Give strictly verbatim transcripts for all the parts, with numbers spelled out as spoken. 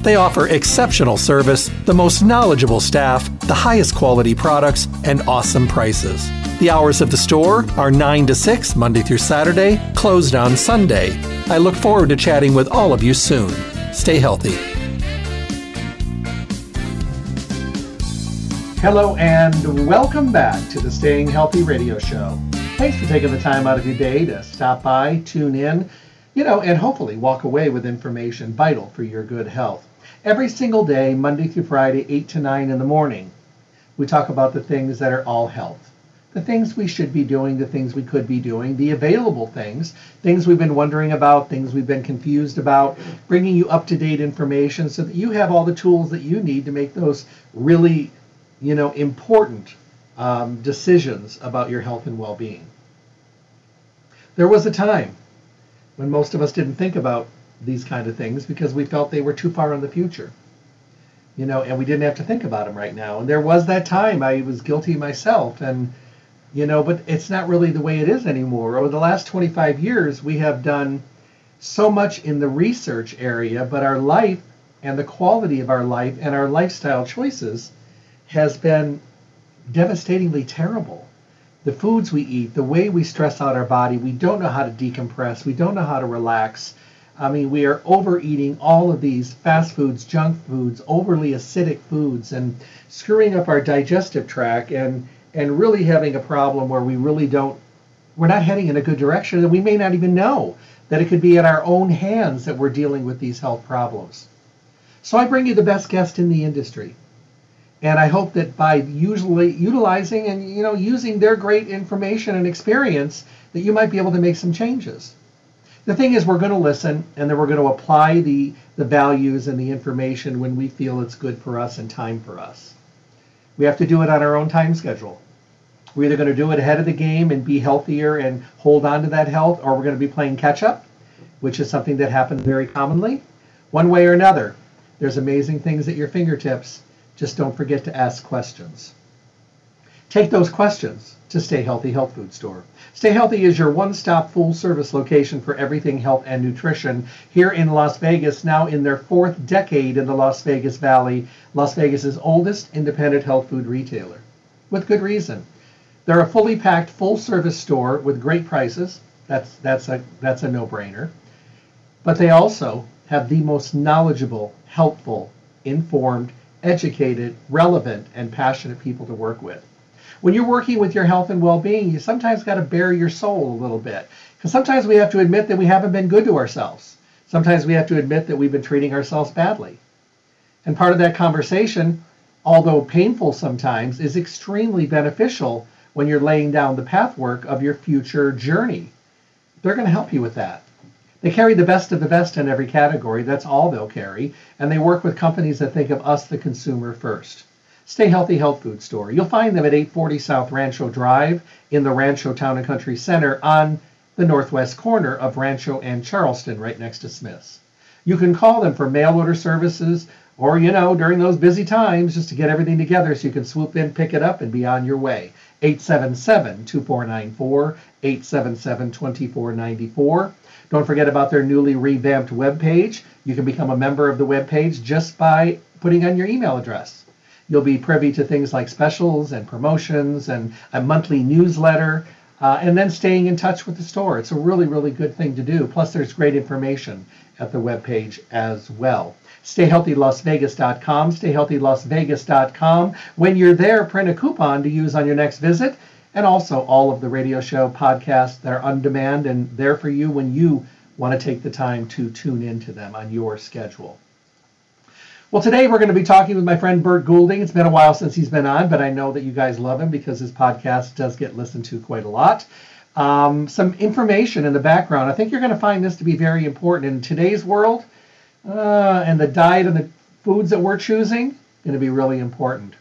They offer exceptional service, the most knowledgeable staff, the highest quality products, and awesome prices. The hours of the store are nine to six, Monday through Saturday, closed on Sunday. I look forward to chatting with all of you soon. Stay healthy. Hello and welcome back to the Staying Healthy Radio Show. Thanks for taking the time out of your day to stop by, tune in, you know, and hopefully walk away with information vital for your good health. Every single day, Monday through Friday, eight to nine in the morning, we talk about the things that are all health. The things we should be doing, the things we could be doing, the available things, things we've been wondering about, things we've been confused about, bringing you up-to-date information so that you have all the tools that you need to make those really, you know, important um, decisions about your health and well-being. There was a time when most of us didn't think about these kind of things because we felt they were too far in the future, you know, and we didn't have to think about them right now. And there was that time I was guilty myself, and, you know, but it's not really the way it is anymore. Over the last twenty-five years, we have done so much in the research area, but our life and the quality of our life and our lifestyle choices has been devastatingly terrible. The foods we eat, the way we stress out our body, we don't know how to decompress, we don't know how to relax. I mean, we are overeating all of these fast foods, junk foods, overly acidic foods, and screwing up our digestive tract and, and really having a problem where we really don't, we're not heading in a good direction, and we may not even know that it could be in our own hands that we're dealing with these health problems. So I bring you the best guest in the industry. And I hope that by usually utilizing and, you know, using their great information and experience that you might be able to make some changes. The thing is, we're going to listen, and then we're going to apply the, the values and the information when we feel it's good for us and time for us. We have to do it on our own time schedule. We're either going to do it ahead of the game and be healthier and hold on to that health, or we're going to be playing catch-up, which is something that happens very commonly. One way or another, there's amazing things at your fingertips. Just don't forget to ask questions. Take those questions to Stay Healthy Health Food Store. Stay Healthy is your one-stop full-service location for everything health and nutrition here in Las Vegas, now in their fourth decade in the Las Vegas Valley, Las Vegas's oldest independent health food retailer, with good reason. They're a fully packed, full-service store with great prices. That's, that's a, that's a no-brainer. But they also have the most knowledgeable, helpful, informed, educated, relevant, and passionate people to work with. When you're working with your health and well-being, you sometimes got to bare your soul a little bit, because sometimes we have to admit that we haven't been good to ourselves. Sometimes we have to admit that we've been treating ourselves badly. And part of that conversation, although painful sometimes, is extremely beneficial when you're laying down the pathwork of your future journey. They're going to help you with that. They carry the best of the best in every category. That's all they'll carry. And they work with companies that think of us, the consumer, first. Stay Healthy Health Food Store. You'll find them at eight forty South Rancho Drive in the Rancho Town and Country Center on the northwest corner of Rancho and Charleston, right next to Smith's. You can call them for mail order services or, you know, during those busy times just to get everything together so you can swoop in, pick it up, and be on your way. eight seven seven, two four nine four, eight seven seven, two four nine four. Don't forget about their newly revamped webpage. You can become a member of the webpage just by putting on your email address. You'll be privy to things like specials and promotions and a monthly newsletter, uh, and then staying in touch with the store. It's a really, really good thing to do. Plus, there's great information at the webpage as well. Stay Healthy Las Vegas dot com, Stay Healthy Las Vegas dot com. When you're there, print a coupon to use on your next visit. and also all of the radio show podcasts that are on demand and there for you when you want to take the time to tune into them on your schedule. Well, today we're going to be talking with my friend Bert Goulding. It's been a while since he's been on, but I know that you guys love him because his podcast does get listened to quite a lot. Um, some information in the background. I think you're going to find this to be very important in today's world, uh, and the diet and the foods that we're choosing, going to be really important.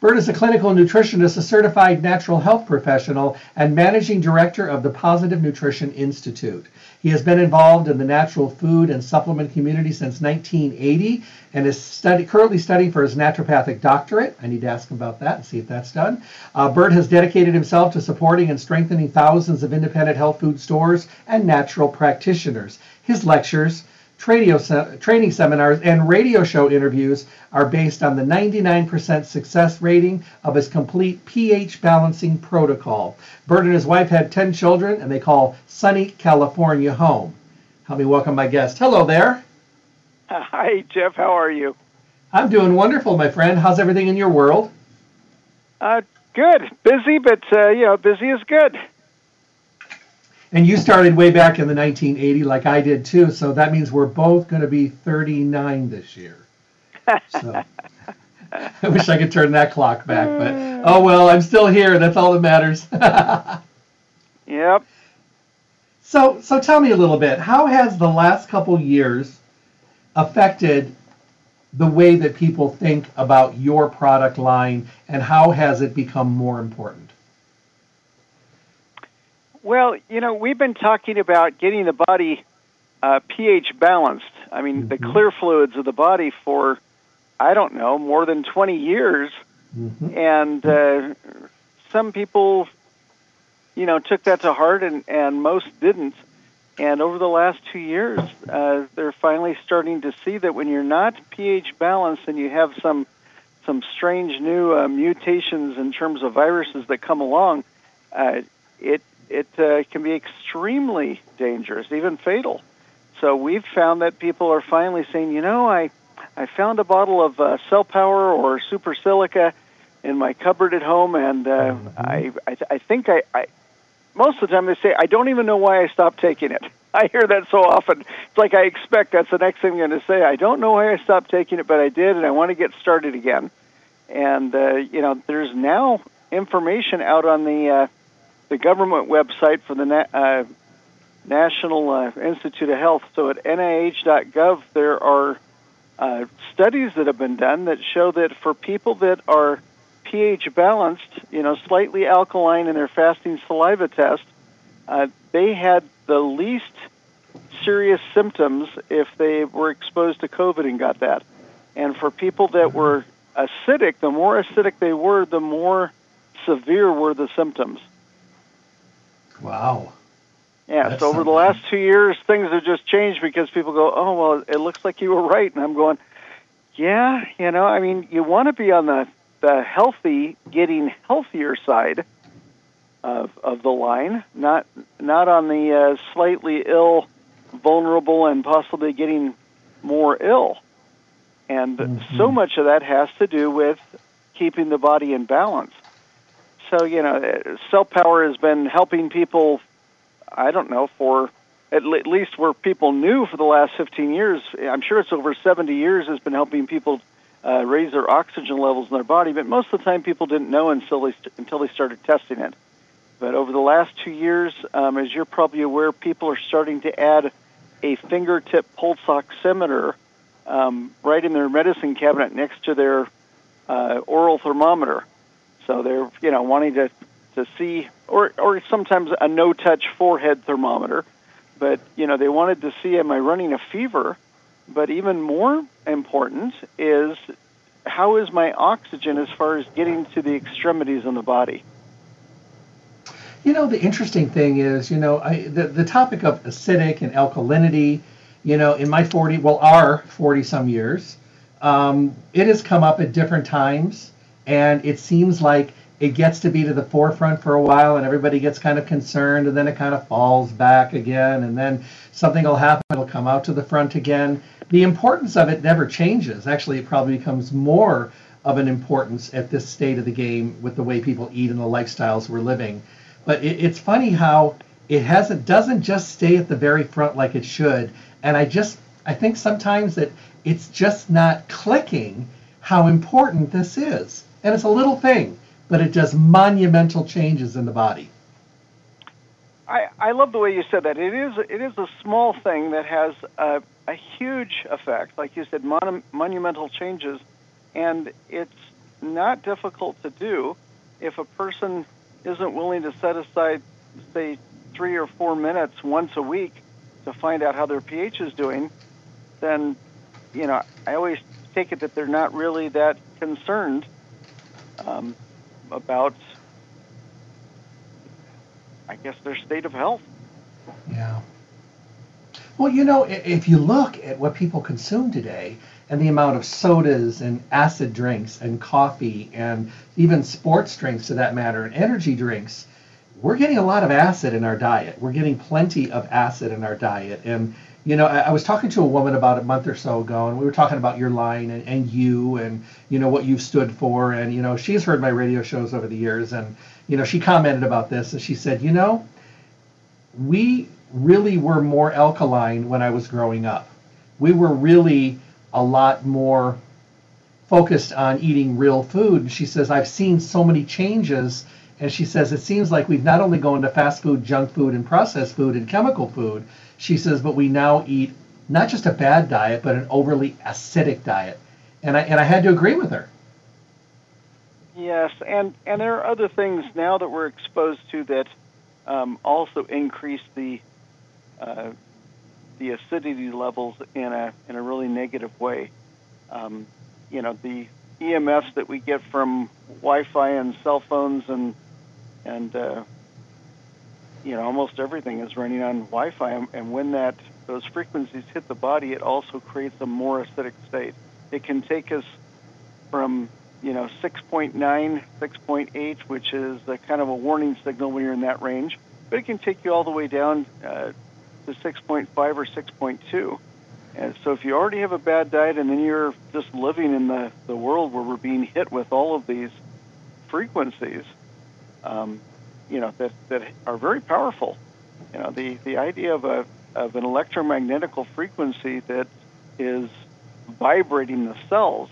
Bert is a clinical nutritionist, a certified natural health professional, and managing director of the Positive Nutrition Institute. He has been involved in the natural food and supplement community since nineteen eighty and is study, currently studying for his naturopathic doctorate. I need to ask him about that and see if that's done. Uh, Bert has dedicated himself to supporting and strengthening thousands of independent health food stores and natural practitioners. His lectures, training seminars, and radio show interviews are based on the ninety-nine percent success rating of his complete pH balancing protocol. Bert and his wife had ten children, and they call sunny California home. Help me welcome my guest. Hello there. Hi, Jeff. How are you? I'm doing wonderful, my friend. How's everything in your world? Uh, good. Busy, but, uh, you know, busy is good. And you started way back in the nineteen eighties like I did too, so that means we're both going to be thirty-nine this year. So I wish I could turn that clock back, but oh well, I'm still here. That's all that matters. Yep. So, so tell me a little bit. How has the last couple years affected the way that people think about your product line, and how has it become more important? Well, you know, we've been talking about getting the body uh, pH balanced. I mean, mm-hmm. the clear fluids of the body for, I don't know, more than twenty years. Mm-hmm. And uh, some people, you know, took that to heart, and, and most didn't. And over the last two years, uh, they're finally starting to see that when you're not pH balanced and you have some, some strange new uh, mutations in terms of viruses that come along, uh, it It uh, can be extremely dangerous, even fatal. So we've found that people are finally saying, you know, I, I found a bottle of uh, Cell Power or Super Silica in my cupboard at home, and uh, I, I, I think I, I, most of the time they say, I don't even know why I stopped taking it. I hear that so often. It's like I expect that's the next thing I'm going to say. I don't know why I stopped taking it, but I did, and I want to get started again. And, uh, you know, there's now information out on the... Uh, the government website for the Na- uh, National uh, Institute of Health. So at N I H dot gov, there are uh, studies that have been done that show that for people that are pH balanced, you know, slightly alkaline in their fasting saliva test, uh, they had the least serious symptoms if they were exposed to COVID and got that. And for people that were acidic, the more acidic they were, the more severe were the symptoms. Wow. Yeah, that's so over something. The last two years, things have just changed because people go, oh, well, it looks like you were right. And I'm going, yeah, you know, I mean, you want to be on the, the healthy, getting healthier side of of the line, not not on the uh, slightly ill, vulnerable, and possibly getting more ill. And mm-hmm. so much of that has to do with keeping the body in balance. So, you know, Cell Power has been helping people, I don't know, for at least where people knew for the last fifteen years. I'm sure it's over seventy years has been helping people uh, raise their oxygen levels in their body, but most of the time people didn't know until they, st- until they started testing it. But over the last two years, um, as you're probably aware, people are starting to add a fingertip pulse oximeter um, right in their medicine cabinet next to their uh, oral thermometer. So they're, you know, wanting to, to see, or or sometimes a no-touch forehead thermometer. But, you know, they wanted to see, am I running a fever? But even more important is, how is my oxygen as far as getting to the extremities in the body? You know, the interesting thing is, you know, I, the, the topic of acidic and alkalinity, you know, in my forty, well, our forty-some years, um, it has come up at different times. And it seems like it gets to be to the forefront for a while, and everybody gets kind of concerned, and then it kind of falls back again, and then something will happen, it'll come out to the front again. The importance of it never changes. Actually, it probably becomes more of an importance at this state of the game with the way people eat and the lifestyles we're living. But it, it's funny how it hasn't doesn't just stay at the very front like it should. And I just I think sometimes that it's just not clicking how important this is. And it's a little thing, but it does monumental changes in the body. I, I love the way you said that. It is it is a small thing that has a, a huge effect, like you said, mon monumental changes. And it's not difficult to do if a person isn't willing to set aside, say, three or four minutes once a week to find out how their pH is doing. Then, you know, I always take it that they're not really that concerned um, about, I guess, their state of health. Yeah. Well, you know, if you look at what people consume today and the amount of sodas and acid drinks and coffee and even sports drinks, to that matter, and energy drinks, we're getting a lot of acid in our diet. We're getting plenty of acid in our diet. And, you know, I, I was talking to a woman about a month or so ago, and we were talking about your line and, and you and, you know, what you've stood for. And, you know, she's heard my radio shows over the years. And, you know, she commented about this, and she said, you know, we really were more alkaline when I was growing up. We were really a lot more focused on eating real food. And she says, I've seen so many changes. And she says, it seems like we've not only gone to fast food, junk food, and processed food and chemical food, she says, but we now eat not just a bad diet, but an overly acidic diet. And I, and I had to agree with her. Yes, and, and there are other things now that we're exposed to that um, also increase the, uh, the acidity levels in a, in a really negative way. Um, you know, the E M Fs that we get from Wi-Fi and cell phones and and uh, you know, almost everything is running on Wi-Fi, and, and when that those frequencies hit the body, it also creates a more acidic state. It can take us from, you know, six point nine, six point eight, which is a kind of a warning signal when you're in that range, but it can take you all the way down uh, to six point five or six point two. And so if you already have a bad diet and then you're just living in the, the world where we're being hit with all of these frequencies, um, you know, that, that are very powerful. You know, the, the idea of, a, of an electromagnetical frequency that is vibrating the cells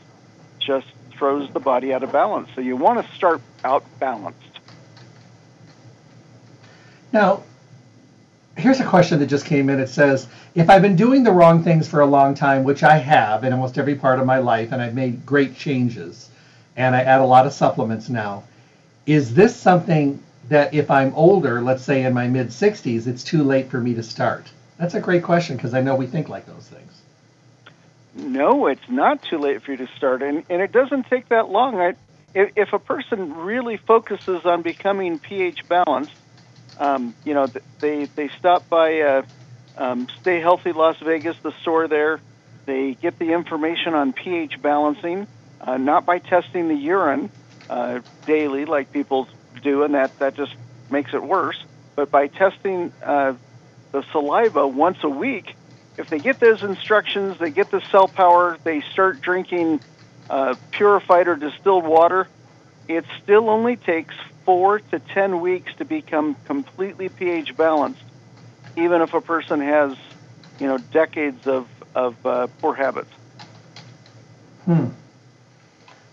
just throws the body out of balance. So you want to start out balanced. Now, here's a question that just came in. It says, if I've been doing the wrong things for a long time, which I have in almost every part of my life, and I've made great changes, and I add a lot of supplements now, is this something that if I'm older, let's say in my mid sixties, it's too late for me to start? That's a great question, because I know we think like those things. No, it's not too late for you to start, and, and it doesn't take that long. I, if, if a person really focuses on becoming pH balanced, Um, you know, they they stop by uh, um, Stay Healthy Las Vegas, the store there. They get the information on pH balancing, uh, not by testing the urine uh, daily like people do, and that, that just makes it worse, but by testing uh, the saliva once a week. If they get those instructions, they get the Cell Power, they start drinking uh, purified or distilled water, it still only takes four to ten weeks to become completely pH balanced, even if a person has, you know, decades of, of uh, poor habits. Hmm.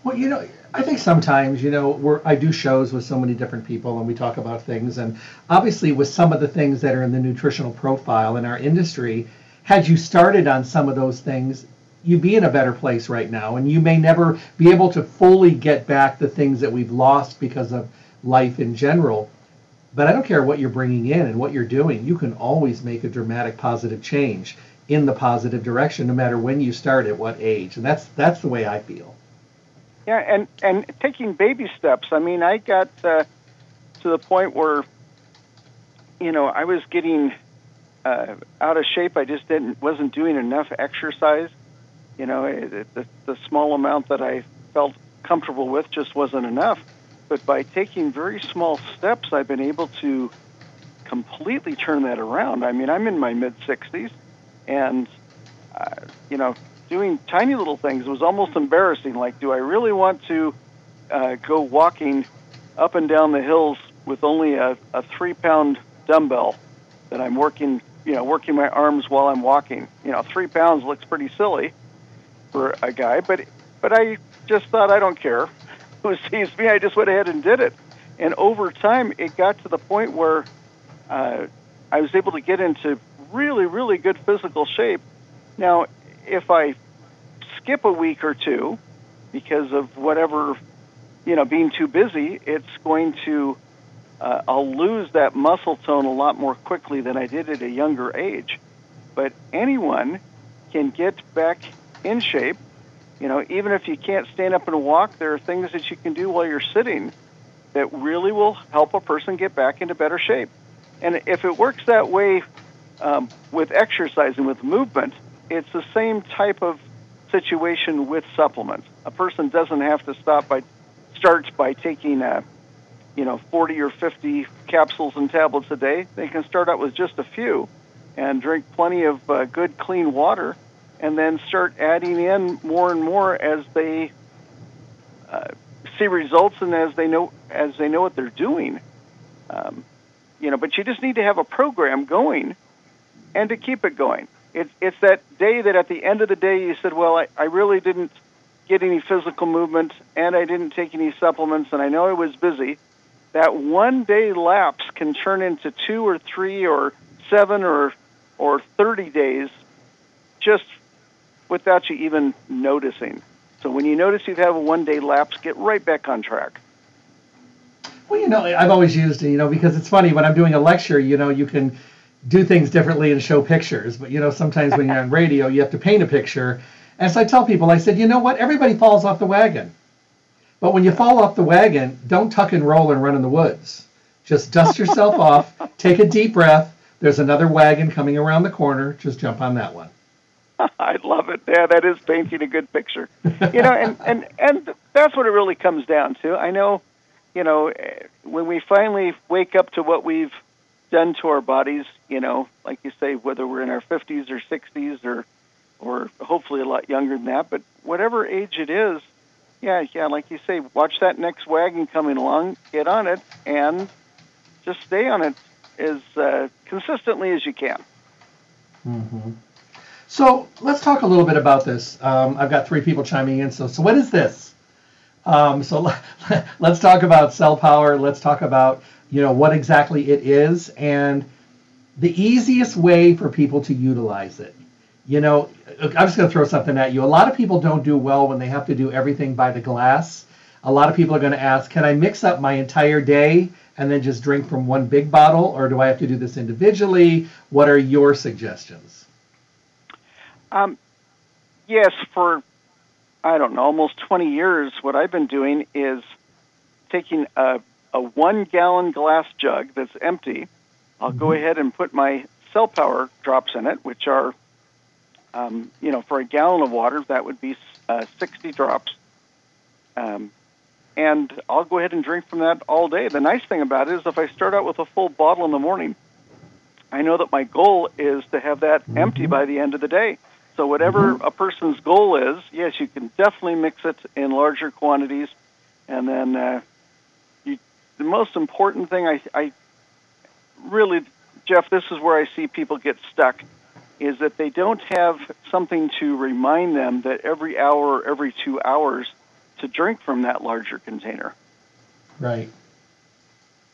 Well, you know, I think sometimes, you know, we're, I do shows with so many different people, and we talk about things, and obviously with some of the things that are in the nutritional profile in our industry, had you started on some of those things, you'd be in a better place right now, and you may never be able to fully get back the things that we've lost because of life in general. But I don't care what you're bringing in and what you're doing, you can always make a dramatic positive change in the positive direction, no matter when you start, at what age. And that's that's the way I feel. Yeah, and, and taking baby steps. I mean, I got uh, to the point where, you know, I was getting uh, out of shape. I just didn't wasn't doing enough exercise. You know, the, the small amount that I felt comfortable with just wasn't enough. But by taking very small steps, I've been able to completely turn that around. I mean, I'm in my mid sixties, and, uh, you know, doing tiny little things. It was almost embarrassing. Like, do I really want to uh, go walking up and down the hills with only a, a three-pound dumbbell that I'm working, you know, working my arms while I'm walking? You know, three pounds looks pretty silly for a guy, but but I just thought, I don't care. It seems to me, I just went ahead and did it. And over time, it got to the point where uh, I was able to get into really, really good physical shape. Now, if I skip a week or two because of whatever, you know, being too busy, it's going to, uh, I'll lose that muscle tone a lot more quickly than I did at a younger age. But anyone can get back in shape. You know, even if you can't stand up and walk, there are things that you can do while you're sitting that really will help a person get back into better shape. And if it works that way um, with exercise and with movement, it's the same type of situation with supplements. A person doesn't have to stop by start by taking, uh, you know, forty or fifty capsules and tablets a day. They can start out with just a few and drink plenty of uh, good, clean water, and then start adding in more and more as they uh, see results and as they know as they know what they're doing. Um, you know, but you just need to have a program going and to keep it going. It's it's that day that at the end of the day you said, well, I, I really didn't get any physical movement and I didn't take any supplements and I know I was busy. That one day lapse can turn into two or three or seven or or thirty days just without you even noticing. So when you notice you have a one-day lapse, get right back on track. Well, you know, I've always used it, you know, because it's funny, when I'm doing a lecture, you know, you can do things differently and show pictures. But, you know, sometimes when you're on radio, you have to paint a picture. And so I tell people, I said, you know what, everybody falls off the wagon. But when you fall off the wagon, don't tuck and roll and run in the woods. Just dust yourself off, take a deep breath. There's another wagon coming around the corner. Just jump on that one. I love it. Yeah, that is painting a good picture. You know, and, and, and that's what it really comes down to. I know, you know, when we finally wake up to what we've done to our bodies, you know, like you say, whether we're in our fifties or sixties or or hopefully a lot younger than that, but whatever age it is, yeah, yeah, like you say, watch that next wagon coming along, get on it, and just stay on it as uh, consistently as you can. Mm-hmm. So let's talk a little bit about this. Um, I've got three people chiming in. So, so what is this? Um, so let, let's talk about Cell Power. Let's talk about, you know, what exactly it is and the easiest way for people to utilize it. You know, I'm just going to throw something at you. A lot of people don't do well when they have to do everything by the glass. A lot of people are going to ask, can I mix up my entire day and then just drink from one big bottle, or do I have to do this individually? What are your suggestions? Um, yes, for, I don't know, almost twenty years, what I've been doing is taking a, a one-gallon glass jug that's empty. I'll mm-hmm. go ahead and put my Cell Power drops in it, which are, um, you know, for a gallon of water, that would be uh, sixty drops. Um, and I'll go ahead and drink from that all day. The nice thing about it is if I start out with a full bottle in the morning, I know that my goal is to have that mm-hmm. empty by the end of the day. So whatever a person's goal is, yes, you can definitely mix it in larger quantities. And then uh, you, the most important thing, I, I really, Jeff, this is where I see people get stuck, is that they don't have something to remind them that every hour or every two hours to drink from that larger container. Right.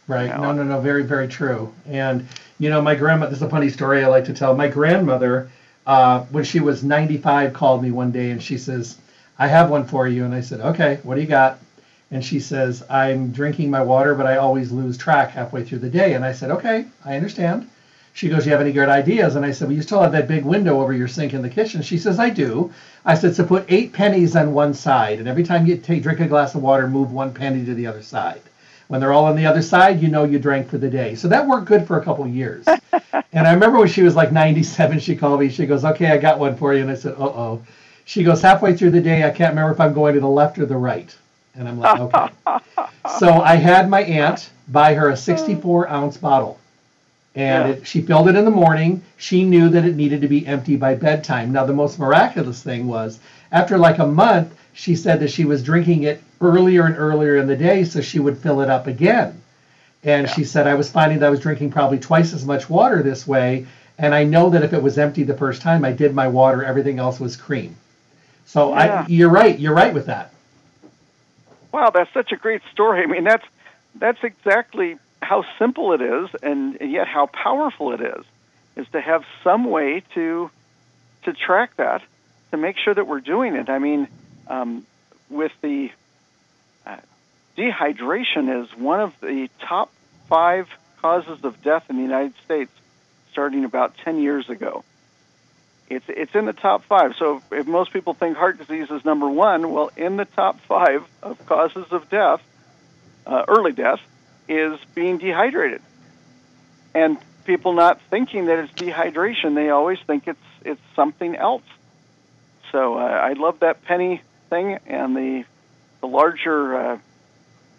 Right. No, no, no. Very, very true. And, you know, my grandma, this is a funny story I like to tell. My grandmother, Uh, when she was ninety-five, called me one day and she says, I have one for you. And I said, okay, what do you got? And she says, I'm drinking my water, but I always lose track halfway through the day. And I said, okay, I understand. She goes, you have any good ideas? And I said, well, you still have that big window over your sink in the kitchen. She says, I do. I said, so put eight pennies on one side. And every time you take, drink a glass of water, move one penny to the other side. When they're all on the other side, you know you drank for the day. So that worked good for a couple of years. And I remember when she was like ninety-seven, she called me. She goes, okay, I got one for you. And I said, uh-oh. She goes, halfway through the day, I can't remember if I'm going to the left or the right. And I'm like, okay. So I had my aunt buy her a sixty-four ounce bottle And yeah. it, she filled it in the morning. She knew that it needed to be empty by bedtime. Now, the most miraculous thing was, after like a month, she said that she was drinking it earlier and earlier in the day, so she would fill it up again. And yeah. she said, I was finding that I was drinking probably twice as much water this way. And I know that if it was empty the first time I did my water, everything else was cream. So yeah. I, you're right. You're right with that. Wow, that's such a great story. I mean, that's that's exactly how simple it is, and yet how powerful it is, is to have some way to to track that, to make sure that we're doing it. I mean, um, with the uh, dehydration is one of the top five causes of death in the United States, starting about ten years ago. It's, it's in the top five. So if most people think heart disease is number one, well, in the top five of causes of death, uh, early death, is being dehydrated. And people not thinking that it's dehydration, they always think it's it's something else. So uh, I love that penny thing, and the the larger, uh,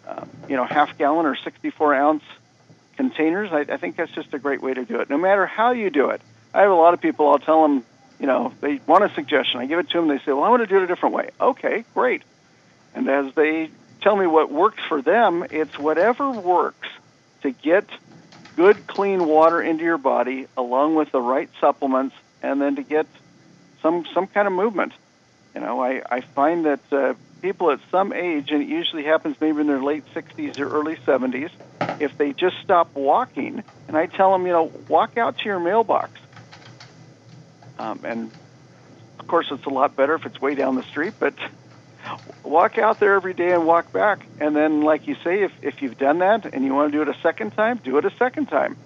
uh, you know, half-gallon or sixty-four ounce containers. I, I think that's just a great way to do it, no matter how you do it. I have a lot of people, I'll tell them, you know, they want a suggestion. I give it to them, they say, well, I want to do it a different way. Okay, great. And as they tell me what works for them, it's whatever works to get good, clean water into your body along with the right supplements, and then to get some some kind of movement. You know, I, I find that uh, people at some age, and it usually happens maybe in their late sixties or early seventies, if they just stop walking, and I tell them, you know, walk out to your mailbox. Um, and, of course, it's a lot better if it's way down the street, but walk out there every day and walk back. And then, like you say, if, if you've done that and you want to do it a second time, do it a second time.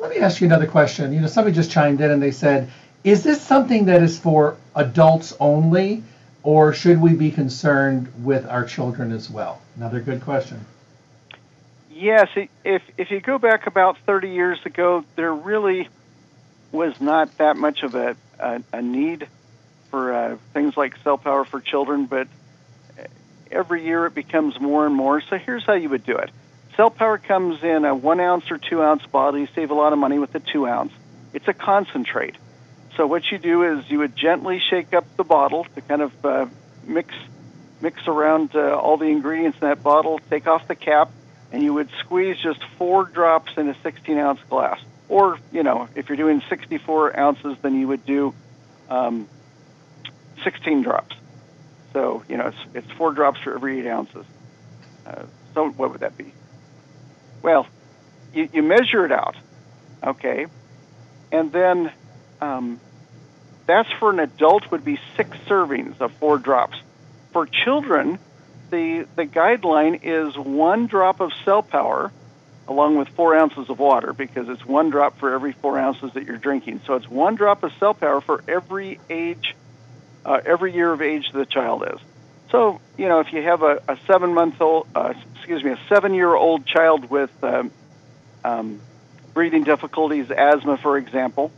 Let me ask you another question. You know, somebody just chimed in and they said, is this something that is for adults only, or should we be concerned with our children as well? Another good question. Yes. If, if you go back about thirty years ago, there really was not that much of a, a, a need for uh, things like Cell Power for children, but every year it becomes more and more. So here's how you would do it. Cell Power comes in a one ounce or two ounce bottle. You save a lot of money with the two ounce. It's a concentrate. So what you do is you would gently shake up the bottle to kind of uh, mix mix around uh, all the ingredients in that bottle, take off the cap, and you would squeeze just four drops in a sixteen ounce glass. Or, you know, if you're doing sixty-four ounces, then you would do um, sixteen drops. So, you know, it's, it's four drops for every eight ounces. Uh, so what would that be? Well, you, you measure it out, okay? And then... Um, that's for an adult would be six servings of four drops. For children, the the guideline is one drop of Cell Power along with four ounces of water, because it's one drop for every four ounces that you're drinking. So it's one drop of Cell Power for every age, uh, every year of age the child is. So, you know, if you have a, a seven-month-old, uh, excuse me, a seven-year-old child with um, um, breathing difficulties, asthma, for example,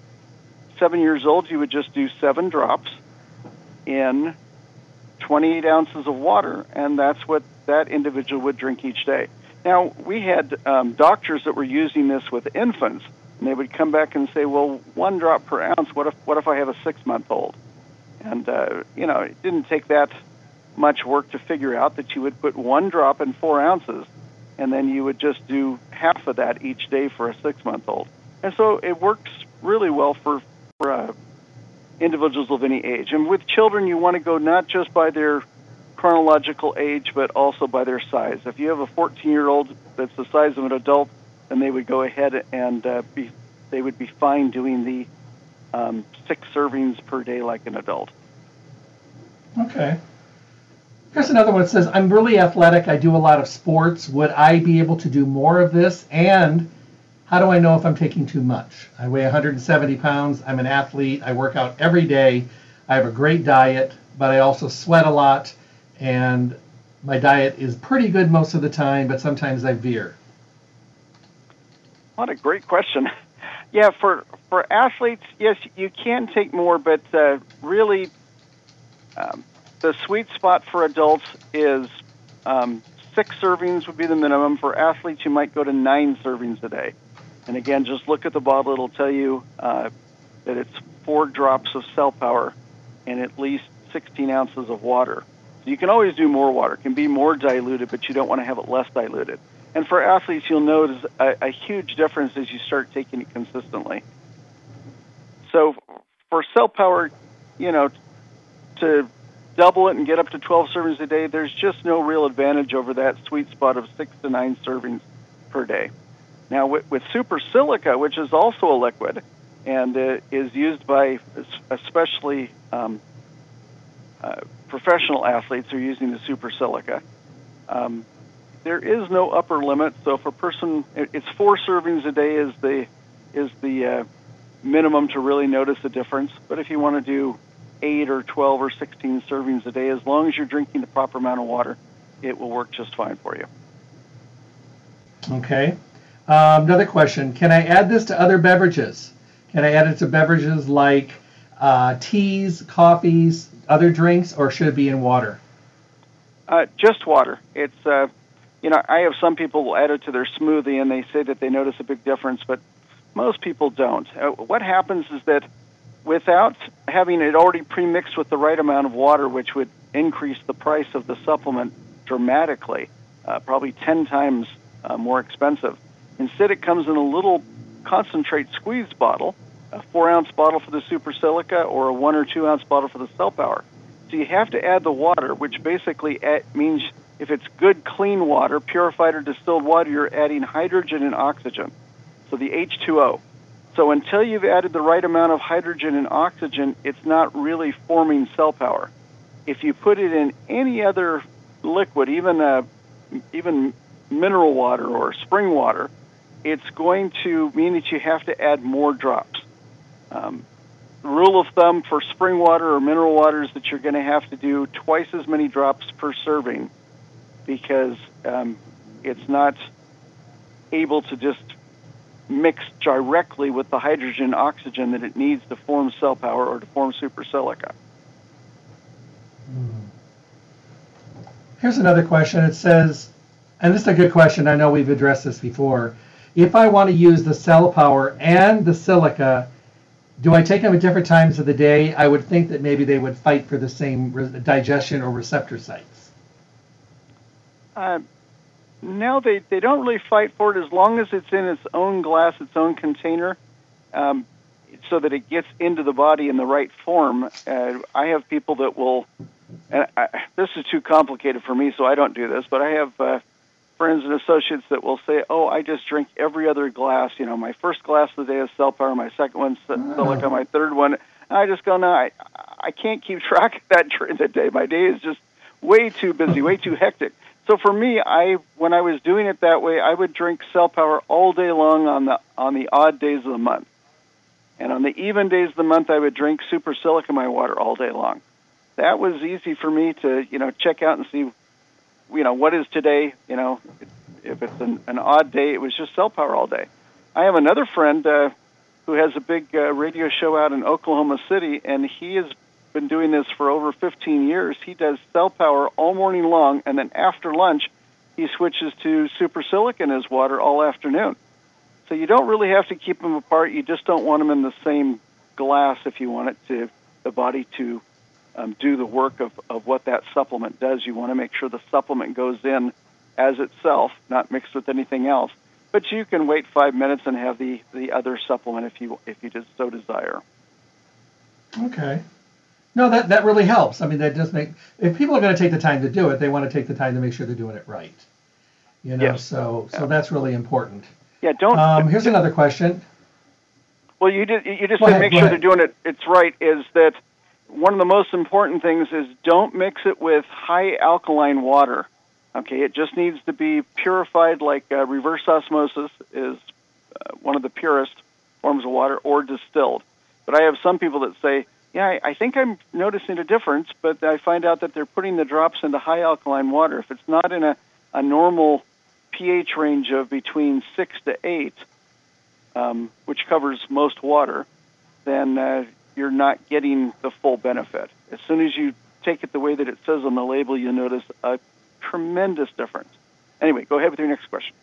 seven years old, you would just do seven drops in twenty-eight ounces of water, and that's what that individual would drink each day. Now, we had um, doctors that were using this with infants, and they would come back and say, well, one drop per ounce, what if what if I have a six-month-old? And, uh, you know, it didn't take that much work to figure out that you would put one drop in four ounces, and then you would just do half of that each day for a six-month-old. And so it works really well for for uh, individuals of any age. And with children, you want to go not just by their chronological age, but also by their size. If you have a fourteen-year-old that's the size of an adult, then they would go ahead and uh, be, they would be fine doing the um, six servings per day like an adult. Okay. Here's another one that says, I'm really athletic. I do a lot of sports. Would I be able to do more of this? And how do I know if I'm taking too much? I weigh one hundred seventy pounds. I'm an athlete. I work out every day. I have a great diet, but I also sweat a lot, and my diet is pretty good most of the time, but sometimes I veer. What a great question. Yeah, for, for athletes, yes, you can take more, but uh, really um, the sweet spot for adults is um, six servings would be the minimum. For athletes, you might go to nine servings a day. And again, just look at the bottle. It'll tell you uh, that it's four drops of Cell Power and at least sixteen ounces of water. So you can always do more water. It can be more diluted, but you don't want to have it less diluted. And for athletes, you'll notice a, a huge difference as you start taking it consistently. So for Cell Power, you know, to double it and get up to twelve servings a day, there's just no real advantage over that sweet spot of six to nine servings per day. Now, with, with Super Silica, which is also a liquid and uh, is used by especially um, uh, professional athletes who are using the Super Silica, um, there is no upper limit. So if a person, it's four servings a day is the, is the uh, minimum to really notice the difference. But if you want to do eight or twelve or sixteen servings a day, as long as you're drinking the proper amount of water, it will work just fine for you. Okay. Uh, another question. Can I add this to other beverages? Can I add it to beverages like uh, teas, coffees, other drinks, or should it be in water? Uh, just water. It's, uh, you know, I have some people will add it to their smoothie and they say that they notice a big difference, but most people don't. Uh, what happens is that without having it already pre-mixed with the right amount of water, which would increase the price of the supplement dramatically, uh, probably ten times uh, more expensive. Instead, it comes in a little concentrate squeeze bottle, a four-ounce bottle for the Super Silica or a one- or two-ounce bottle for the Cell Power. So you have to add the water, which basically means if it's good, clean water, purified or distilled water, you're adding hydrogen and oxygen, so the H two O. So until you've added the right amount of hydrogen and oxygen, it's not really forming Cell Power. If you put it in any other liquid, even uh, even mineral water or spring water, it's going to mean that you have to add more drops. Um, the rule of thumb for spring water or mineral water is that you're going to have to do twice as many drops per serving because um, it's not able to just mixed directly with the hydrogen and oxygen that it needs to form Cell Power or to form Super Silica. Here's another question. It says, and this is a good question, I know we've addressed this before, if I want to use the Cell Power and the Silica, do I take them at different times of the day? I would think that maybe they would fight for the same digestion or receptor sites. Uh, No, they, they don't really fight for it as long as it's in its own glass, its own container, um, so that it gets into the body in the right form. Uh, I have people that will, and I, this is too complicated for me, so I don't do this, but I have uh, friends and associates that will say, oh, I just drink every other glass. You know, my first glass of the day is Cell Power, my second one is Silica, my third one. And I just go, no, I, I can't keep track of that during the day. My day is just way too busy, way too hectic. So for me, I when I was doing it that way, I would drink Cell Power all day long on the on the odd days of the month. And on the even days of the month, I would drink Super Silica in my water all day long. That was easy for me to, you know, check out and see, you know, what is today, you know, if it's an, an odd day, it was just Cell Power all day. I have another friend uh, who has a big uh, radio show out in Oklahoma City, and he is been doing this for over fifteen years. He does Cell Power all morning long, and then after lunch, he switches to Super Silica in his water all afternoon. So you don't really have to keep them apart. You just don't want them in the same glass if you want it to the body to um, do the work of, of what that supplement does. You want to make sure the supplement goes in as itself, not mixed with anything else. But you can wait five minutes and have the, the other supplement if you if you just so desire. Okay. No, that, that really helps. I mean, that does make, if people are going to take the time to do it, they want to take the time to make sure they're doing it right. You know, yes. so so yeah. That's really important. Yeah, don't. Um, here's another question. Well, you just, you just said make sure ahead. they're doing it it's right is that one of the most important things is don't mix it with high alkaline water. Okay, it just needs to be purified like uh, reverse osmosis is uh, one of the purest forms of water or distilled. But I have some people that say, yeah, I think I'm noticing a difference, but I find out that they're putting the drops into high alkaline water. If it's not in a, a normal pH range of between six to eight, um, which covers most water, then uh, you're not getting the full benefit. As soon as you take it the way that it says on the label, you'll notice a tremendous difference. Anyway, go ahead with your next question.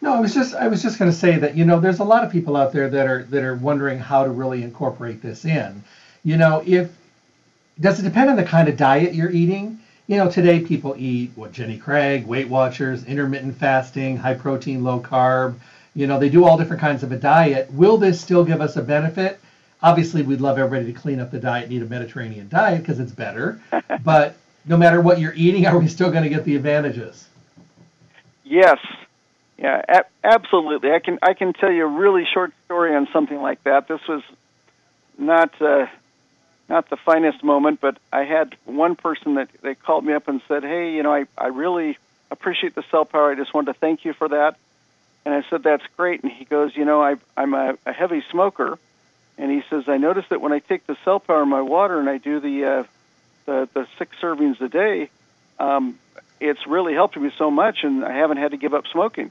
No, I was just I was just going to say that, you know, there's a lot of people out there that are that are wondering how to really incorporate this in. You know, if does it depend on the kind of diet you're eating? You know, today people eat what Jenny Craig, Weight Watchers, intermittent fasting, high protein, low carb. You know, they do all different kinds of a diet. Will this still give us a benefit? Obviously, we'd love everybody to clean up the diet and eat a Mediterranean diet because it's better. But no matter what you're eating, are we still going to get the advantages? Yes. Yeah, ab- absolutely. I can I can tell you a really short story on something like that. This was not uh, not the finest moment, but I had one person that they called me up and said, "Hey, you know, I, I really appreciate the Cell Power. I just wanted to thank you for that." And I said, "That's great." And he goes, "You know, I, I'm a, a heavy smoker," and he says, "I noticed that when I take the Cell Power in my water and I do the uh, the, the six servings a day, um, it's really helped me so much, and I haven't had to give up smoking."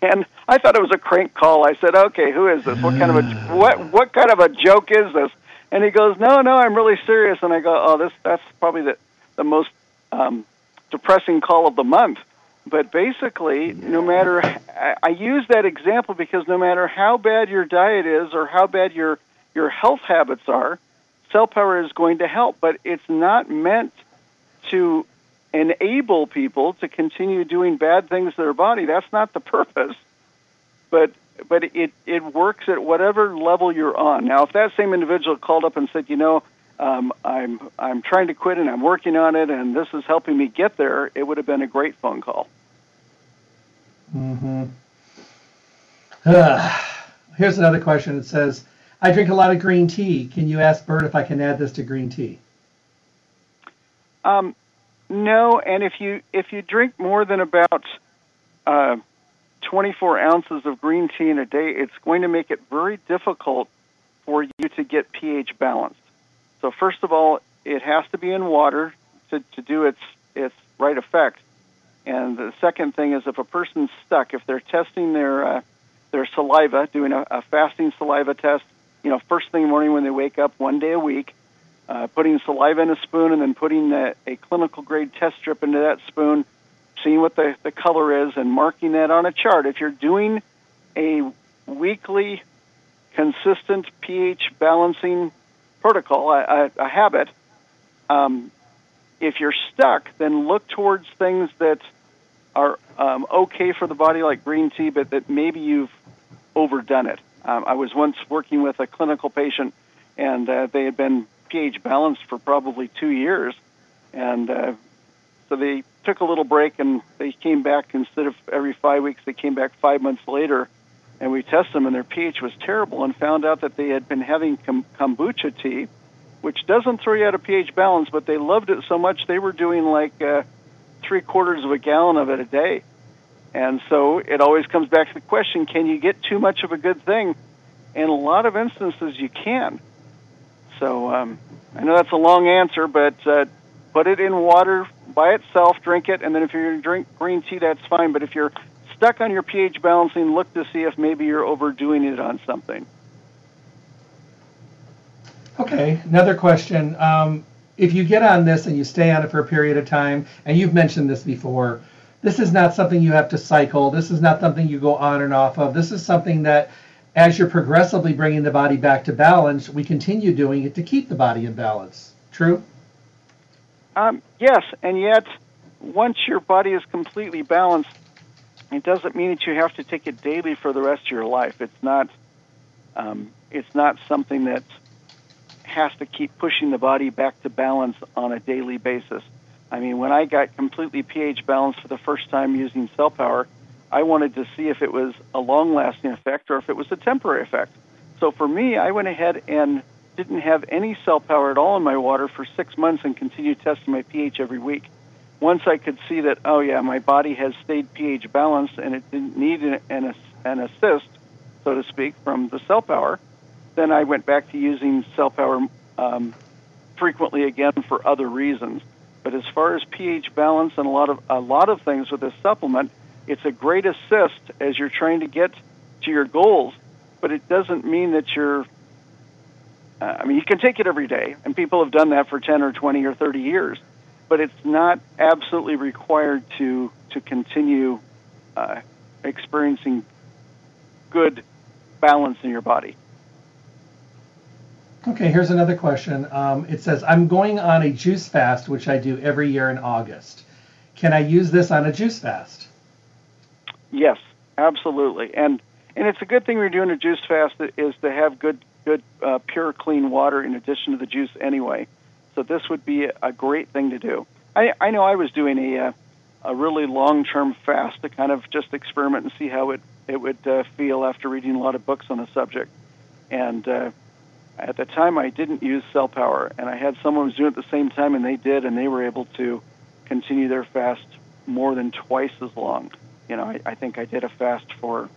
And I thought it was a crank call. I said, "Okay, who is this? What kind of a what what kind of a joke is this?" And he goes, "No, no, I'm really serious." And I go, "Oh, this that's probably the the most um, depressing call of the month." But basically, no matter, I, I use that example because no matter how bad your diet is or how bad your your health habits are, Cell Power is going to help. But it's not meant to enable people to continue doing bad things to their body. That's not the purpose. But but it, it works at whatever level you're on. Now, if that same individual called up and said, you know, um, I'm I'm trying to quit and I'm working on it and this is helping me get there, it would have been a great phone call. Mm-hmm. Uh, here's another question. It says, I drink a lot of green tea. Can you ask Bert if I can add this to green tea? Um, no, and if you if you drink more than about uh, twenty-four ounces of green tea in a day, it's going to make it very difficult for you to get pH balanced. So first of all, it has to be in water to, to do its its right effect. And the second thing is if a person's stuck, if they're testing their uh, their saliva, doing a, a fasting saliva test, you know, first thing in the morning when they wake up one day a week, uh, putting saliva in a spoon and then putting a, a clinical grade test strip into that spoon, seeing what the, the color is and marking that on a chart. If you're doing a weekly consistent pH balancing protocol, a, a, a habit, um, if you're stuck, then look towards things that are um, okay for the body, like green tea, but that maybe you've overdone it. Um, I was once working with a clinical patient, and uh, they had been pH balanced for probably two years. And uh, so they took a little break, and they came back. Instead of every five weeks, they came back five months later, and we tested them, and their pH was terrible and found out that they had been having com- kombucha tea, which doesn't throw you out of pH balance, but they loved it so much they were doing like uh, three quarters of a gallon of it a day. And so it always comes back to the question, can you get too much of a good thing? In a lot of instances, you can. So um, I know that's a long answer, but uh, put it in water by itself, drink it, and then if you're going to drink green tea, that's fine. But if you're stuck on your pH balancing, look to see if maybe you're overdoing it on something. Okay, another question. Um, if you get on this and you stay on it for a period of time, and you've mentioned this before, this is not something you have to cycle. This is not something you go on and off of. This is something that as you're progressively bringing the body back to balance, we continue doing it to keep the body in balance. True? Um, yes, and yet once your body is completely balanced, it doesn't mean that you have to take it daily for the rest of your life. It's not, um, it's not something that has to keep pushing the body back to balance on a daily basis. I mean, when I got completely pH balanced for the first time using Cell Power, I wanted to see if it was a long-lasting effect or if it was a temporary effect. So for me, I went ahead and didn't have any Cell Power at all in my water for six months and continued testing my pH every week. Once I could see that, oh yeah, my body has stayed pH balanced and it didn't need an, an, an assist, so to speak, from the Cell Power, then I went back to using Cell Power um, frequently again for other reasons. But as far as pH balance and a lot of a lot of things with this supplement, it's a great assist as you're trying to get to your goals. But it doesn't mean that you're. Uh, I mean, you can take it every day, and people have done that for ten or twenty or thirty years. But it's not absolutely required to to continue uh, experiencing good balance in your body. Okay, here's another question. Um, it says, I'm going on a juice fast, which I do every year in August. Can I use this on a juice fast? Yes, absolutely. And and it's a good thing we're doing a juice fast is to have good, good uh, pure, clean water in addition to the juice anyway. So this would be a great thing to do. I, I know I was doing a, uh, a really long-term fast to kind of just experiment and see how it, it would uh, feel after reading a lot of books on the subject. And uh, at the time, I didn't use Cell Power, and I had someone who was doing it at the same time, and they did, and they were able to continue their fast more than twice as long. You know, I, I think I did a fast for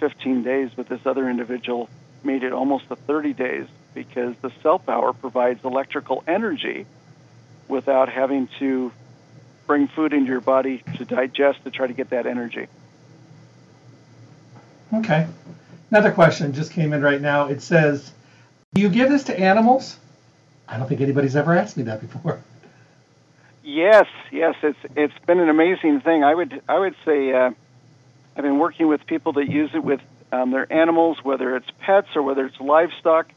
fifteen days, but this other individual made it almost to thirty days because the Cell Power provides electrical energy without having to bring food into your body to digest to try to get that energy. Okay. Another question just came in right now. It says, do you give this to animals? I don't think anybody's ever asked me that before. Yes, yes, it's it's been an amazing thing. I would I would say uh, I've been working with people that use it with um, their animals, whether it's pets or whether it's livestock.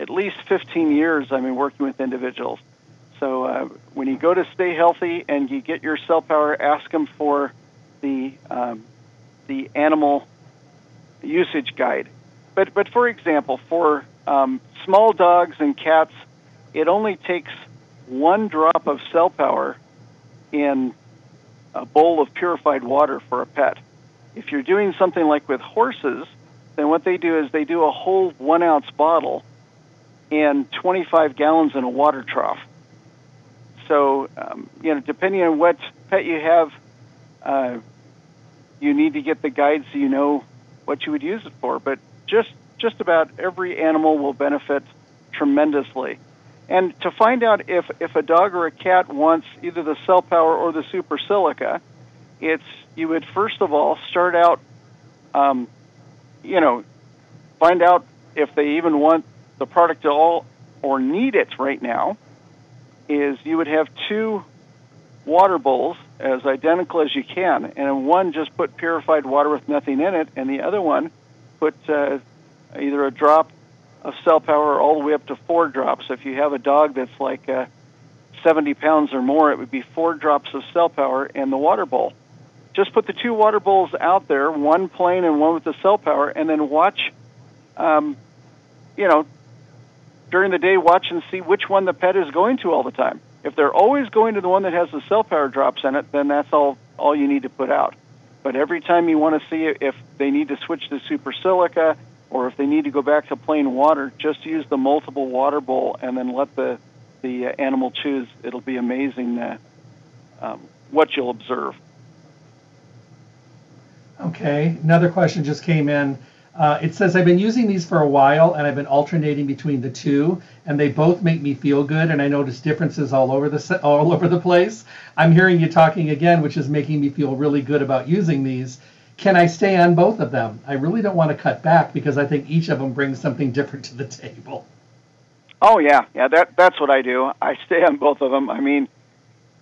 At least fifteen years I've been working with individuals. So uh, when you go to Stay Healthy and you get your Cell Power, ask them for the um, the animal usage guide. But but for example, for um, small dogs and cats, it only takes one drop of Cell Power in a bowl of purified water for a pet. If you're doing something like with horses, then what they do is they do a whole one-ounce bottle and twenty-five gallons in a water trough. So, um, you know, depending on what pet you have, uh, you need to get the guide so you know what you would use it for. But just just about every animal will benefit tremendously. And to find out if, if a dog or a cat wants either the Cell Power or the Super Silica, it's you would first of all start out, um, you know, find out if they even want the product at all or need it right now. Is you would have two water bowls as identical as you can, and in one just put purified water with nothing in it, and the other one put uh, either a drop of Cell Power all the way up to four drops. If you have a dog that's like uh, seventy pounds or more, it would be four drops of Cell Power in the water bowl. Just put the two water bowls out there, one plain and one with the Cell Power, and then watch, um, you know, during the day, watch and see which one the pet is going to all the time. If they're always going to the one that has the Cell Power drops in it, then that's all, all you need to put out. But every time you want to see if they need to switch to Super Silica, or if they need to go back to plain water, just use the multiple water bowl and then let the, the animal choose. It'll be amazing uh, um, what you'll observe. Okay, another question just came in. Uh, it says, I've been using these for a while, and I've been alternating between the two, and they both make me feel good, and I notice differences all over the, all over the place. I'm hearing you talking again, which is making me feel really good about using these. Can I stay on both of them? I really don't want to cut back because I think each of them brings something different to the table. Oh, yeah. Yeah, that, that's what I do. I stay on both of them. I mean,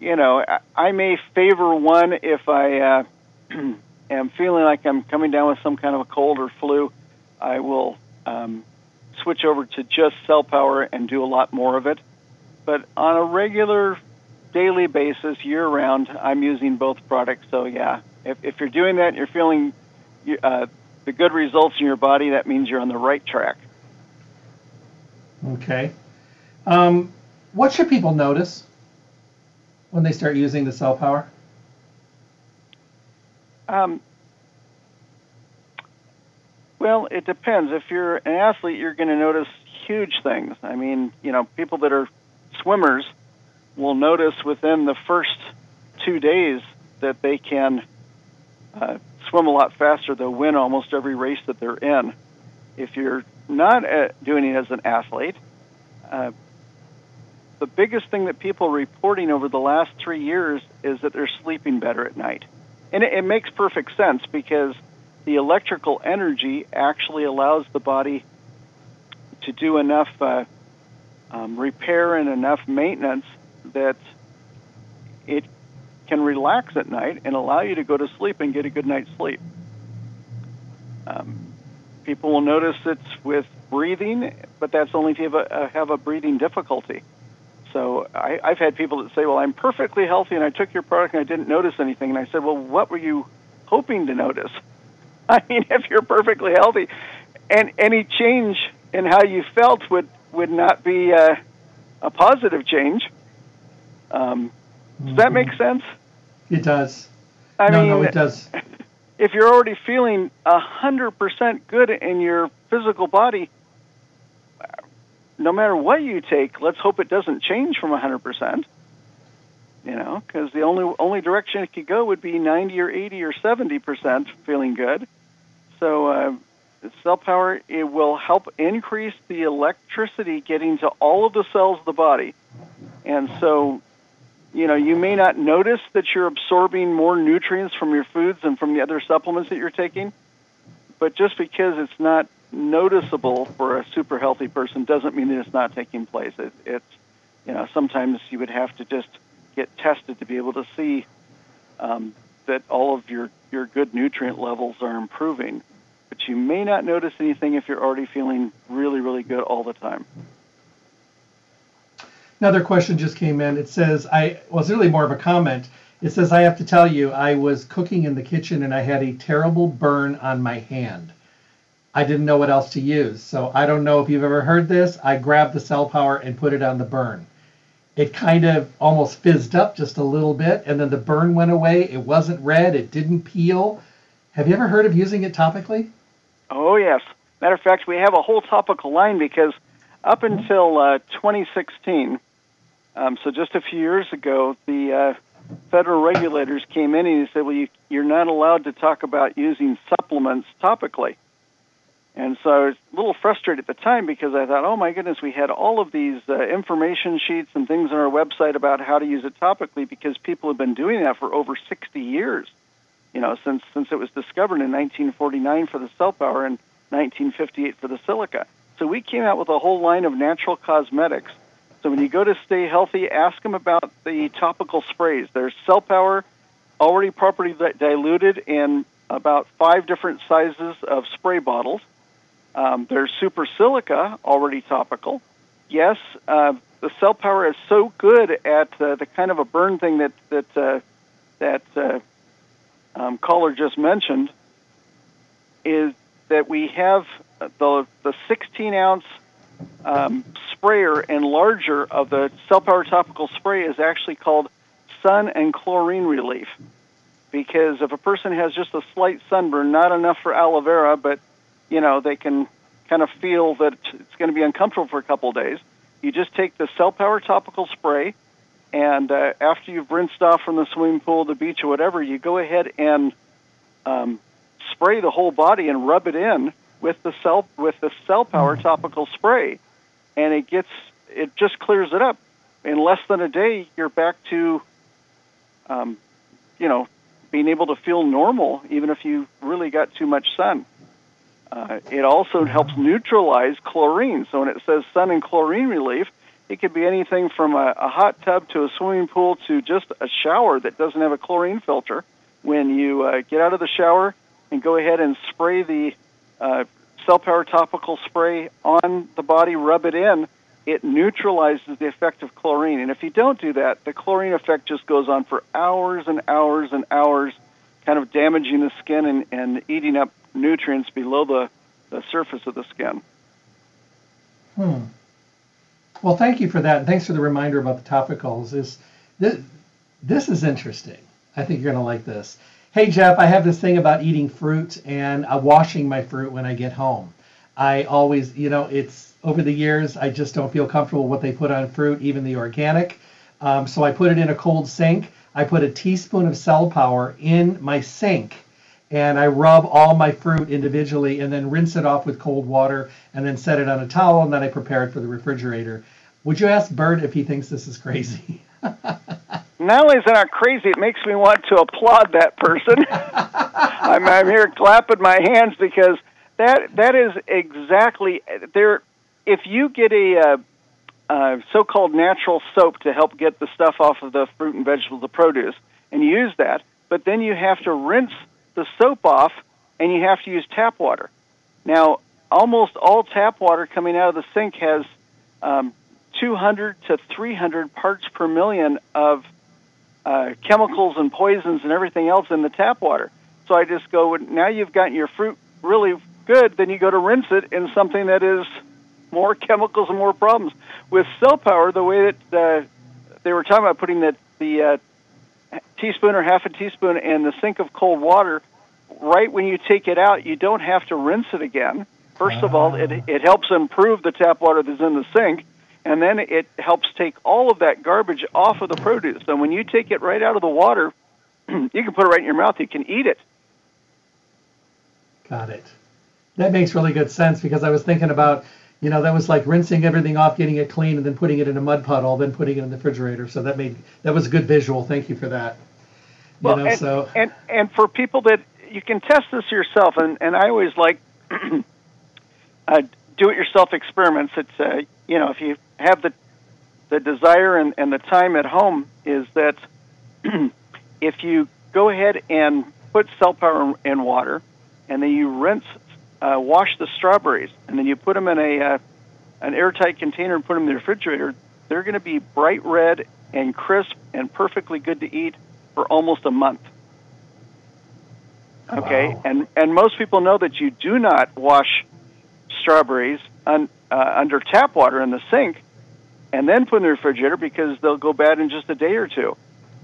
you know, I, I may favor one if I uh, am feeling like I'm coming down with some kind of a cold or flu. I will um, switch over to just Cell Power and do a lot more of it. But on a regular daily basis, year-round, I'm using both products, so yeah. If, if you're doing that and you're feeling uh, the good results in your body, that means you're on the right track. Okay. Um, what should people notice when they start using the Cell Power? Um, well, it depends. If you're an athlete, you're going to notice huge things. I mean, you know, people that are swimmers will notice within the first two days that they can uh, swim a lot faster. They'll win almost every race that they're in. If you're not uh, doing it as an athlete, uh, the biggest thing that people are reporting over the last three years is that they're sleeping better at night. And it, it makes perfect sense because the electrical energy actually allows the body to do enough uh, um, repair and enough maintenance that it can relax at night and allow you to go to sleep and get a good night's sleep. Um, people will notice it's with breathing, but that's only if you have a, have a breathing difficulty. So I, I've had people that say, well, I'm perfectly healthy and I took your product and I didn't notice anything. And I said, well, what were you hoping to notice? I mean, if you're perfectly healthy, and any change in how you felt would, would not be a, a positive change. Um, does mm-hmm. that make sense? It does. I no, mean, no, it does. If you're already feeling one hundred percent good in your physical body, no matter what you take, let's hope it doesn't change from one hundred percent, you know, because the only only direction it could go would be ninety or eighty or seventy percent feeling good. So uh, Cell Power, it will help increase the electricity getting to all of the cells of the body. And so, you know, you may not notice that you're absorbing more nutrients from your foods and from the other supplements that you're taking, but just because it's not noticeable for a super healthy person doesn't mean that it's not taking place. It, it's, you know, sometimes you would have to just get tested to be able to see um, that all of your, your good nutrient levels are improving. But you may not notice anything if you're already feeling really, really good all the time. Another question just came in. It says, I well, it's really more of a comment. It says, I have to tell you, I was cooking in the kitchen and I had a terrible burn on my hand. I didn't know what else to use. So I don't know if you've ever heard this. I grabbed the Cell Power and put it on the burn. It kind of almost fizzed up just a little bit, and then the burn went away. It wasn't red. It didn't peel. Have you ever heard of using it topically? Oh, yes. Matter of fact, we have a whole topical line because up until uh, twenty sixteen, um, so just a few years ago, the uh, federal regulators came in and they said, well, you, you're not allowed to talk about using supplements topically. And so I was a little frustrated at the time because I thought, oh, my goodness, we had all of these uh, information sheets and things on our website about how to use it topically because people have been doing that for over sixty years, you know, since since it was discovered in nineteen forty-nine for the Cell Power and nineteen fifty-eight for the silica. So we came out with a whole line of natural cosmetics. So when you go to Stay Healthy, ask them about the topical sprays. There's Cell Power, already properly diluted in about five different sizes of spray bottles. Um, there's Super Silica, already topical. Yes, uh, the Cell Power is so good at uh, the kind of a burn thing that that uh, that uh, um, caller just mentioned, is that we have the the sixteen ounce um, sprayer and larger of the Cell Power topical spray is actually called Sun and Chlorine Relief, because if a person has just a slight sunburn, not enough for aloe vera, but you know, they can kind of feel that it's going to be uncomfortable for a couple of days. You just take the Cell Power topical spray, and uh, after you've rinsed off from the swimming pool, the beach, or whatever, you go ahead and um, spray the whole body and rub it in with the cell with the Cell Power topical spray, and it gets it just clears it up. In less than a day, you're back to, um, you know, being able to feel normal, even if you really got too much sun. Uh, it also helps neutralize chlorine. So when it says sun and chlorine relief, it could be anything from a, a hot tub to a swimming pool to just a shower that doesn't have a chlorine filter. When you uh, get out of the shower and go ahead and spray the uh, Cell Power topical spray on the body, rub it in, it neutralizes the effect of chlorine. And if you don't do that, the chlorine effect just goes on for hours and hours and hours, kind of damaging the skin and, and eating up nutrients below the, the surface of the skin. Hmm. Well, thank you for that. And thanks for the reminder about the topicals. This, this, this is interesting. I think you're going to like this. Hey, Jeff, I have this thing about eating fruit and uh, washing my fruit when I get home. I always, you know, it's over the years, I just don't feel comfortable what they put on fruit, even the organic. Um, so I put it in a cold sink. I put a teaspoon of Cell Power in my sink, and I rub all my fruit individually and then rinse it off with cold water and then set it on a towel, and then I prepare it for the refrigerator. Would you ask Bert if he thinks this is crazy? Not only is it not crazy, it makes me want to applaud that person. I'm, I'm here clapping my hands because that that is exactly there. If you get a uh, uh, so-called natural soap to help get the stuff off of the fruit and vegetables, the produce, and use that, but then you have to rinse the soap off and you have to use tap water. Now, almost all tap water coming out of the sink has um, two hundred to three hundred parts per million of uh, chemicals and poisons and everything else in the tap water. So I just go, now you've gotten your fruit really good, then you go to rinse it in something that is more chemicals and more problems. With Cell Power, the way that uh, they were talking about putting the, the uh, teaspoon or half a teaspoon in the sink of cold water, right when you take it out, you don't have to rinse it again. First of all, it, it helps improve the tap water that's in the sink, and then it helps take all of that garbage off of the produce. So when you take it right out of the water, you can put it right in your mouth. You can eat it. Got it. That makes really good sense, because I was thinking about, you know, that was like rinsing everything off, getting it clean, and then putting it in a mud puddle, then putting it in the refrigerator. So that made that was a good visual. Thank you for that. You well, know, and, so. and and for people that you can test this yourself, and and I always like uh, do-it-yourself experiments. It's uh, you know, if you have the the desire and and the time at home, is that if you go ahead and put Cell Power in water, and then you rinse. Uh, wash the strawberries, and then you put them in a uh, an airtight container and put them in the refrigerator, they're going to be bright red and crisp and perfectly good to eat for almost a month. Okay? Wow. And and most people know that you do not wash strawberries un, uh, under tap water in the sink and then put in the refrigerator, because they'll go bad in just a day or two.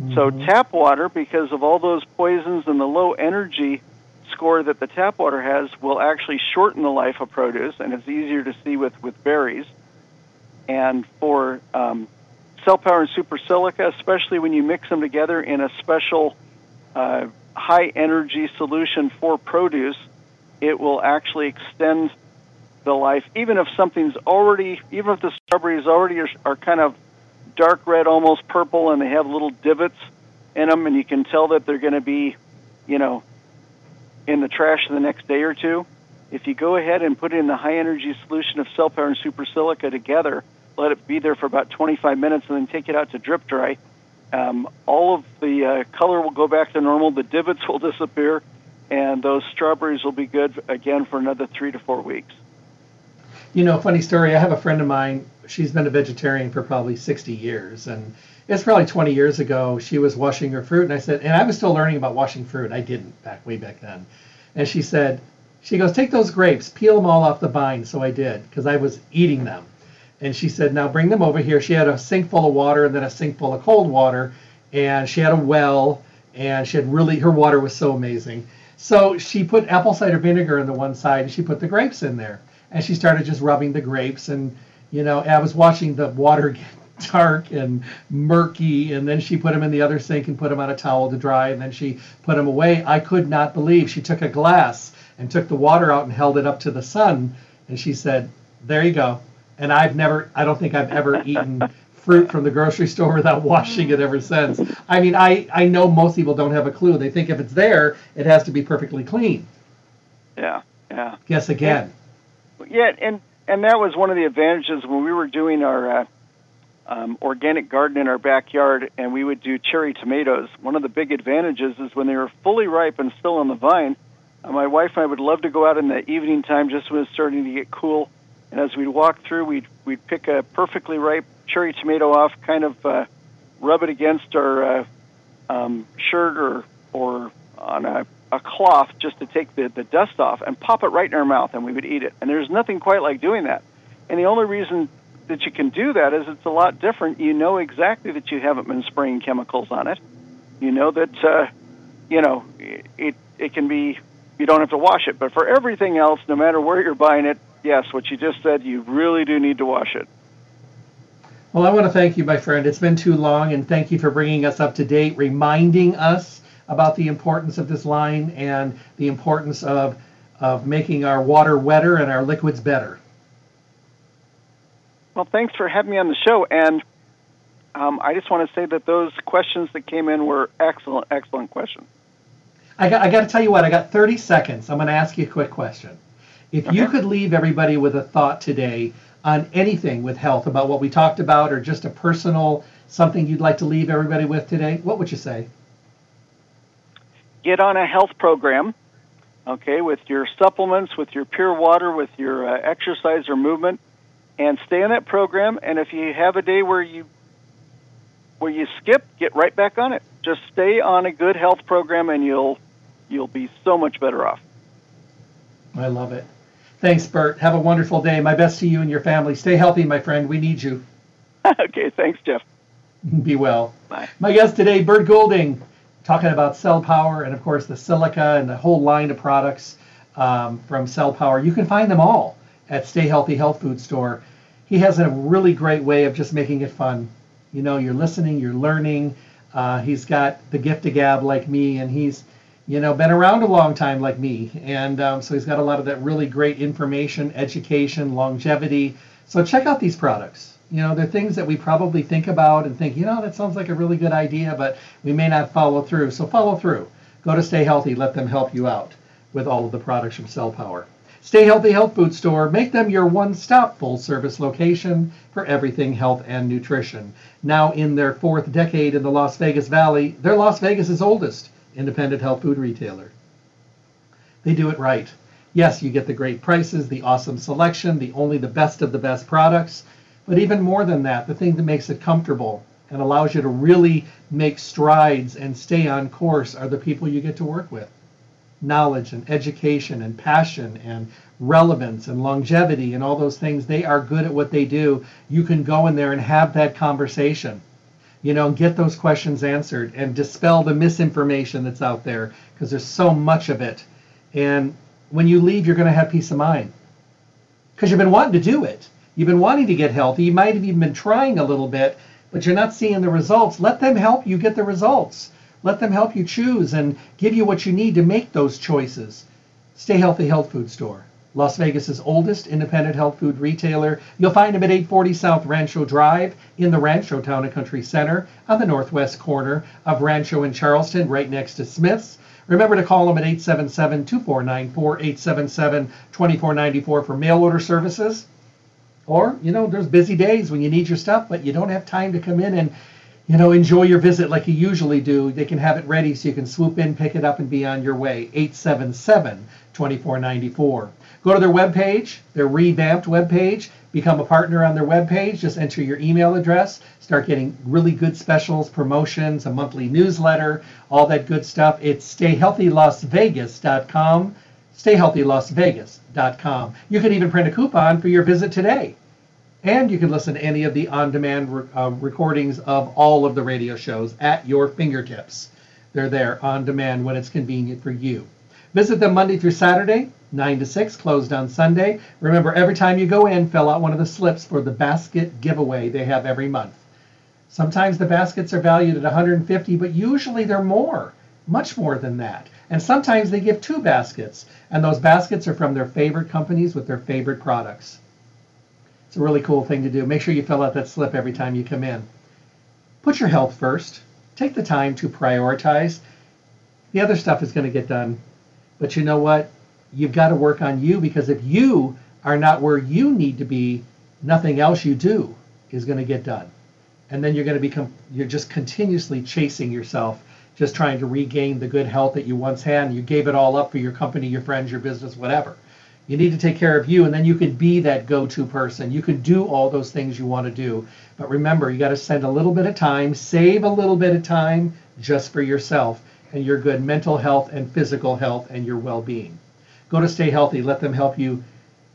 Mm-hmm. So tap water, because of all those poisons and the low energy score that the tap water has, will actually shorten the life of produce, and it's easier to see with, with berries. And for um, Cell Power and Super Silica, especially when you mix them together in a special uh, high-energy solution for produce, it will actually extend the life, even if something's already, even if the strawberries already are, are kind of dark red, almost purple, and they have little divots in them, and you can tell that they're going to be, you know, in the trash the next day or two. If you go ahead and put in the high-energy solution of Cell Power and Super Silica together, let it be there for about twenty-five minutes, and then take it out to drip dry, um, all of the uh, color will go back to normal, the divots will disappear, and those strawberries will be good again for another three to four weeks. You know, funny story, I have a friend of mine, she's been a vegetarian for probably sixty years, and it's probably twenty years ago, she was washing her fruit, and I said, and I was still learning about washing fruit. I didn't back way back then. And she said, she goes, take those grapes, peel them all off the vine. So I did, because I was eating them. And she said, now bring them over here. She had a sink full of water and then a sink full of cold water. And she had a well, and she had really, her water was so amazing. So she put apple cider vinegar on the one side, and she put the grapes in there. And she started just rubbing the grapes. And, you know, I was watching the water get dark and murky, and then she put them in the other sink and put them on a towel to dry, and then she put them away. I could not believe. She took a glass and took the water out and held it up to the sun, and she said, there you go. And I've never, I don't think I've ever eaten fruit from the grocery store without washing it ever since. I mean, I, I know most people don't have a clue. They think if it's there, it has to be perfectly clean. Yeah, yeah. Guess again. Yeah, yeah, and, and that was one of the advantages when we were doing our uh, Um, organic garden in our backyard, and we would do cherry tomatoes. One of the big advantages is when they were fully ripe and still on the vine, uh, my wife and I would love to go out in the evening time just when it's starting to get cool, and as we'd walk through, we'd, we'd pick a perfectly ripe cherry tomato off, kind of uh, rub it against our uh, um, shirt or, or on a, a cloth just to take the, the dust off, and pop it right in our mouth, and we would eat it. And there's nothing quite like doing that. And the only reason that you can do that is it's a lot different. You know exactly that you haven't been spraying chemicals on it. You know that, uh, you know, it it can be, you don't have to wash it. But for everything else, no matter where you're buying it, yes, what you just said, you really do need to wash it. Well, I want to thank you, my friend. It's been too long, and thank you for bringing us up to date, reminding us about the importance of this line and the importance of, of making our water wetter and our liquids better. Well, thanks for having me on the show, and um, I just want to say that those questions that came in were excellent, excellent questions. I got, I got to tell you what, I got thirty seconds. I'm going to ask you a quick question. If okay. you could leave everybody with a thought today on anything with health, about what we talked about, or just a personal something you'd like to leave everybody with today, what would you say? get on a health program, okay, with your supplements, with your pure water, with your uh, exercise or movement, and stay on that program. And if you have a day where you where you skip, get right back on it. Just stay on a good health program, and you'll you'll be so much better off. I love it. Thanks, Bert. Have a wonderful day. My best to you and your family. Stay healthy, my friend. We need you. Okay, thanks, Jeff. Be well. Bye. My guest today, Bert Goulding, talking about Cell Power and, of course, the silica and the whole line of products um, from Cell Power. You can find them all at Stay Healthy Health Food Store. He has a really great way of just making it fun. You know, you're listening, you're learning. Uh, he's got the gift of gab like me, and he's, you know, been around a long time like me. And um, so he's got a lot of that really great information, education, longevity. So check out these products. You know, they're things that we probably think about and think, you know, that sounds like a really good idea, but we may not follow through. So follow through. Go to Stay Healthy. Let them help you out with all of the products from Cell Power. Stay Healthy Health Food Store. Make them your one-stop full-service location for everything health and nutrition. Now in their fourth decade in the Las Vegas Valley, they're Las Vegas' oldest independent health food retailer. They do it right. Yes, you get the great prices, the awesome selection, the only the best of the best products. But even more than that, the thing that makes it comfortable and allows you to really make strides and stay on course are the people you get to work with. Knowledge and education and passion and relevance and longevity and all those things, they are good at what they do. You can go in there and have that conversation, you know, get those questions answered and dispel the misinformation that's out there because there's so much of it. And when you leave, you're going to have peace of mind because you've been wanting to do it. You've been wanting to get healthy. You might have even been trying a little bit, but you're not seeing the results. Let them help you get the results. Let them help you choose and give you what you need to make those choices. Stay Healthy Health Food Store, Las Vegas' oldest independent health food retailer. You'll find them at eight forty South Rancho Drive in the Rancho Town and Country Center on the northwest corner of Rancho and Charleston, right next to Smith's. Remember to call them at eight seven seven, two four nine four, eight seven seven, two four nine four for mail order services. Or, you know, there's busy days when you need your stuff, but you don't have time to come in and, you know, enjoy your visit like you usually do. They can have it ready so you can swoop in, pick it up, and be on your way. eight seven seven, two four nine four. Go to their webpage, their revamped webpage. Become a partner on their webpage. Just enter your email address. Start getting really good specials, promotions, a monthly newsletter, all that good stuff. It's Stay Healthy Las Vegas dot com. Stay Healthy Las Vegas dot com. You can even print a coupon for your visit today. And you can listen to any of the on-demand re- uh, recordings of all of the radio shows at your fingertips. They're there on demand when it's convenient for you. Visit them Monday through Saturday, nine to six, closed on Sunday. Remember, every time you go in, fill out one of the slips for the basket giveaway they have every month. Sometimes the baskets are valued at one hundred fifty dollars, but usually they're more, much more than that. And sometimes they give two baskets, and those baskets are from their favorite companies with their favorite products. It's a really cool thing to do. Make sure you fill out that slip every time you come in. Put your health first. Take the time to prioritize. The other stuff is going to get done. But you know what? You've got to work on you, because if you are not where you need to be, nothing else you do is going to get done. And then you're going to become, you're just continuously chasing yourself, just trying to regain the good health that you once had. And you gave it all up for your company, your friends, your business, whatever. You need to take care of you, and then you can be that go-to person. You can do all those things you want to do. But remember, you got to spend a little bit of time, save a little bit of time just for yourself and your good mental health and physical health and your well-being. Go to Stay Healthy. Let them help you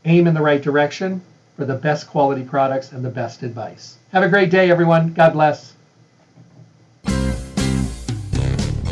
aim in the right direction for the best quality products and the best advice. Have a great day, everyone. God bless.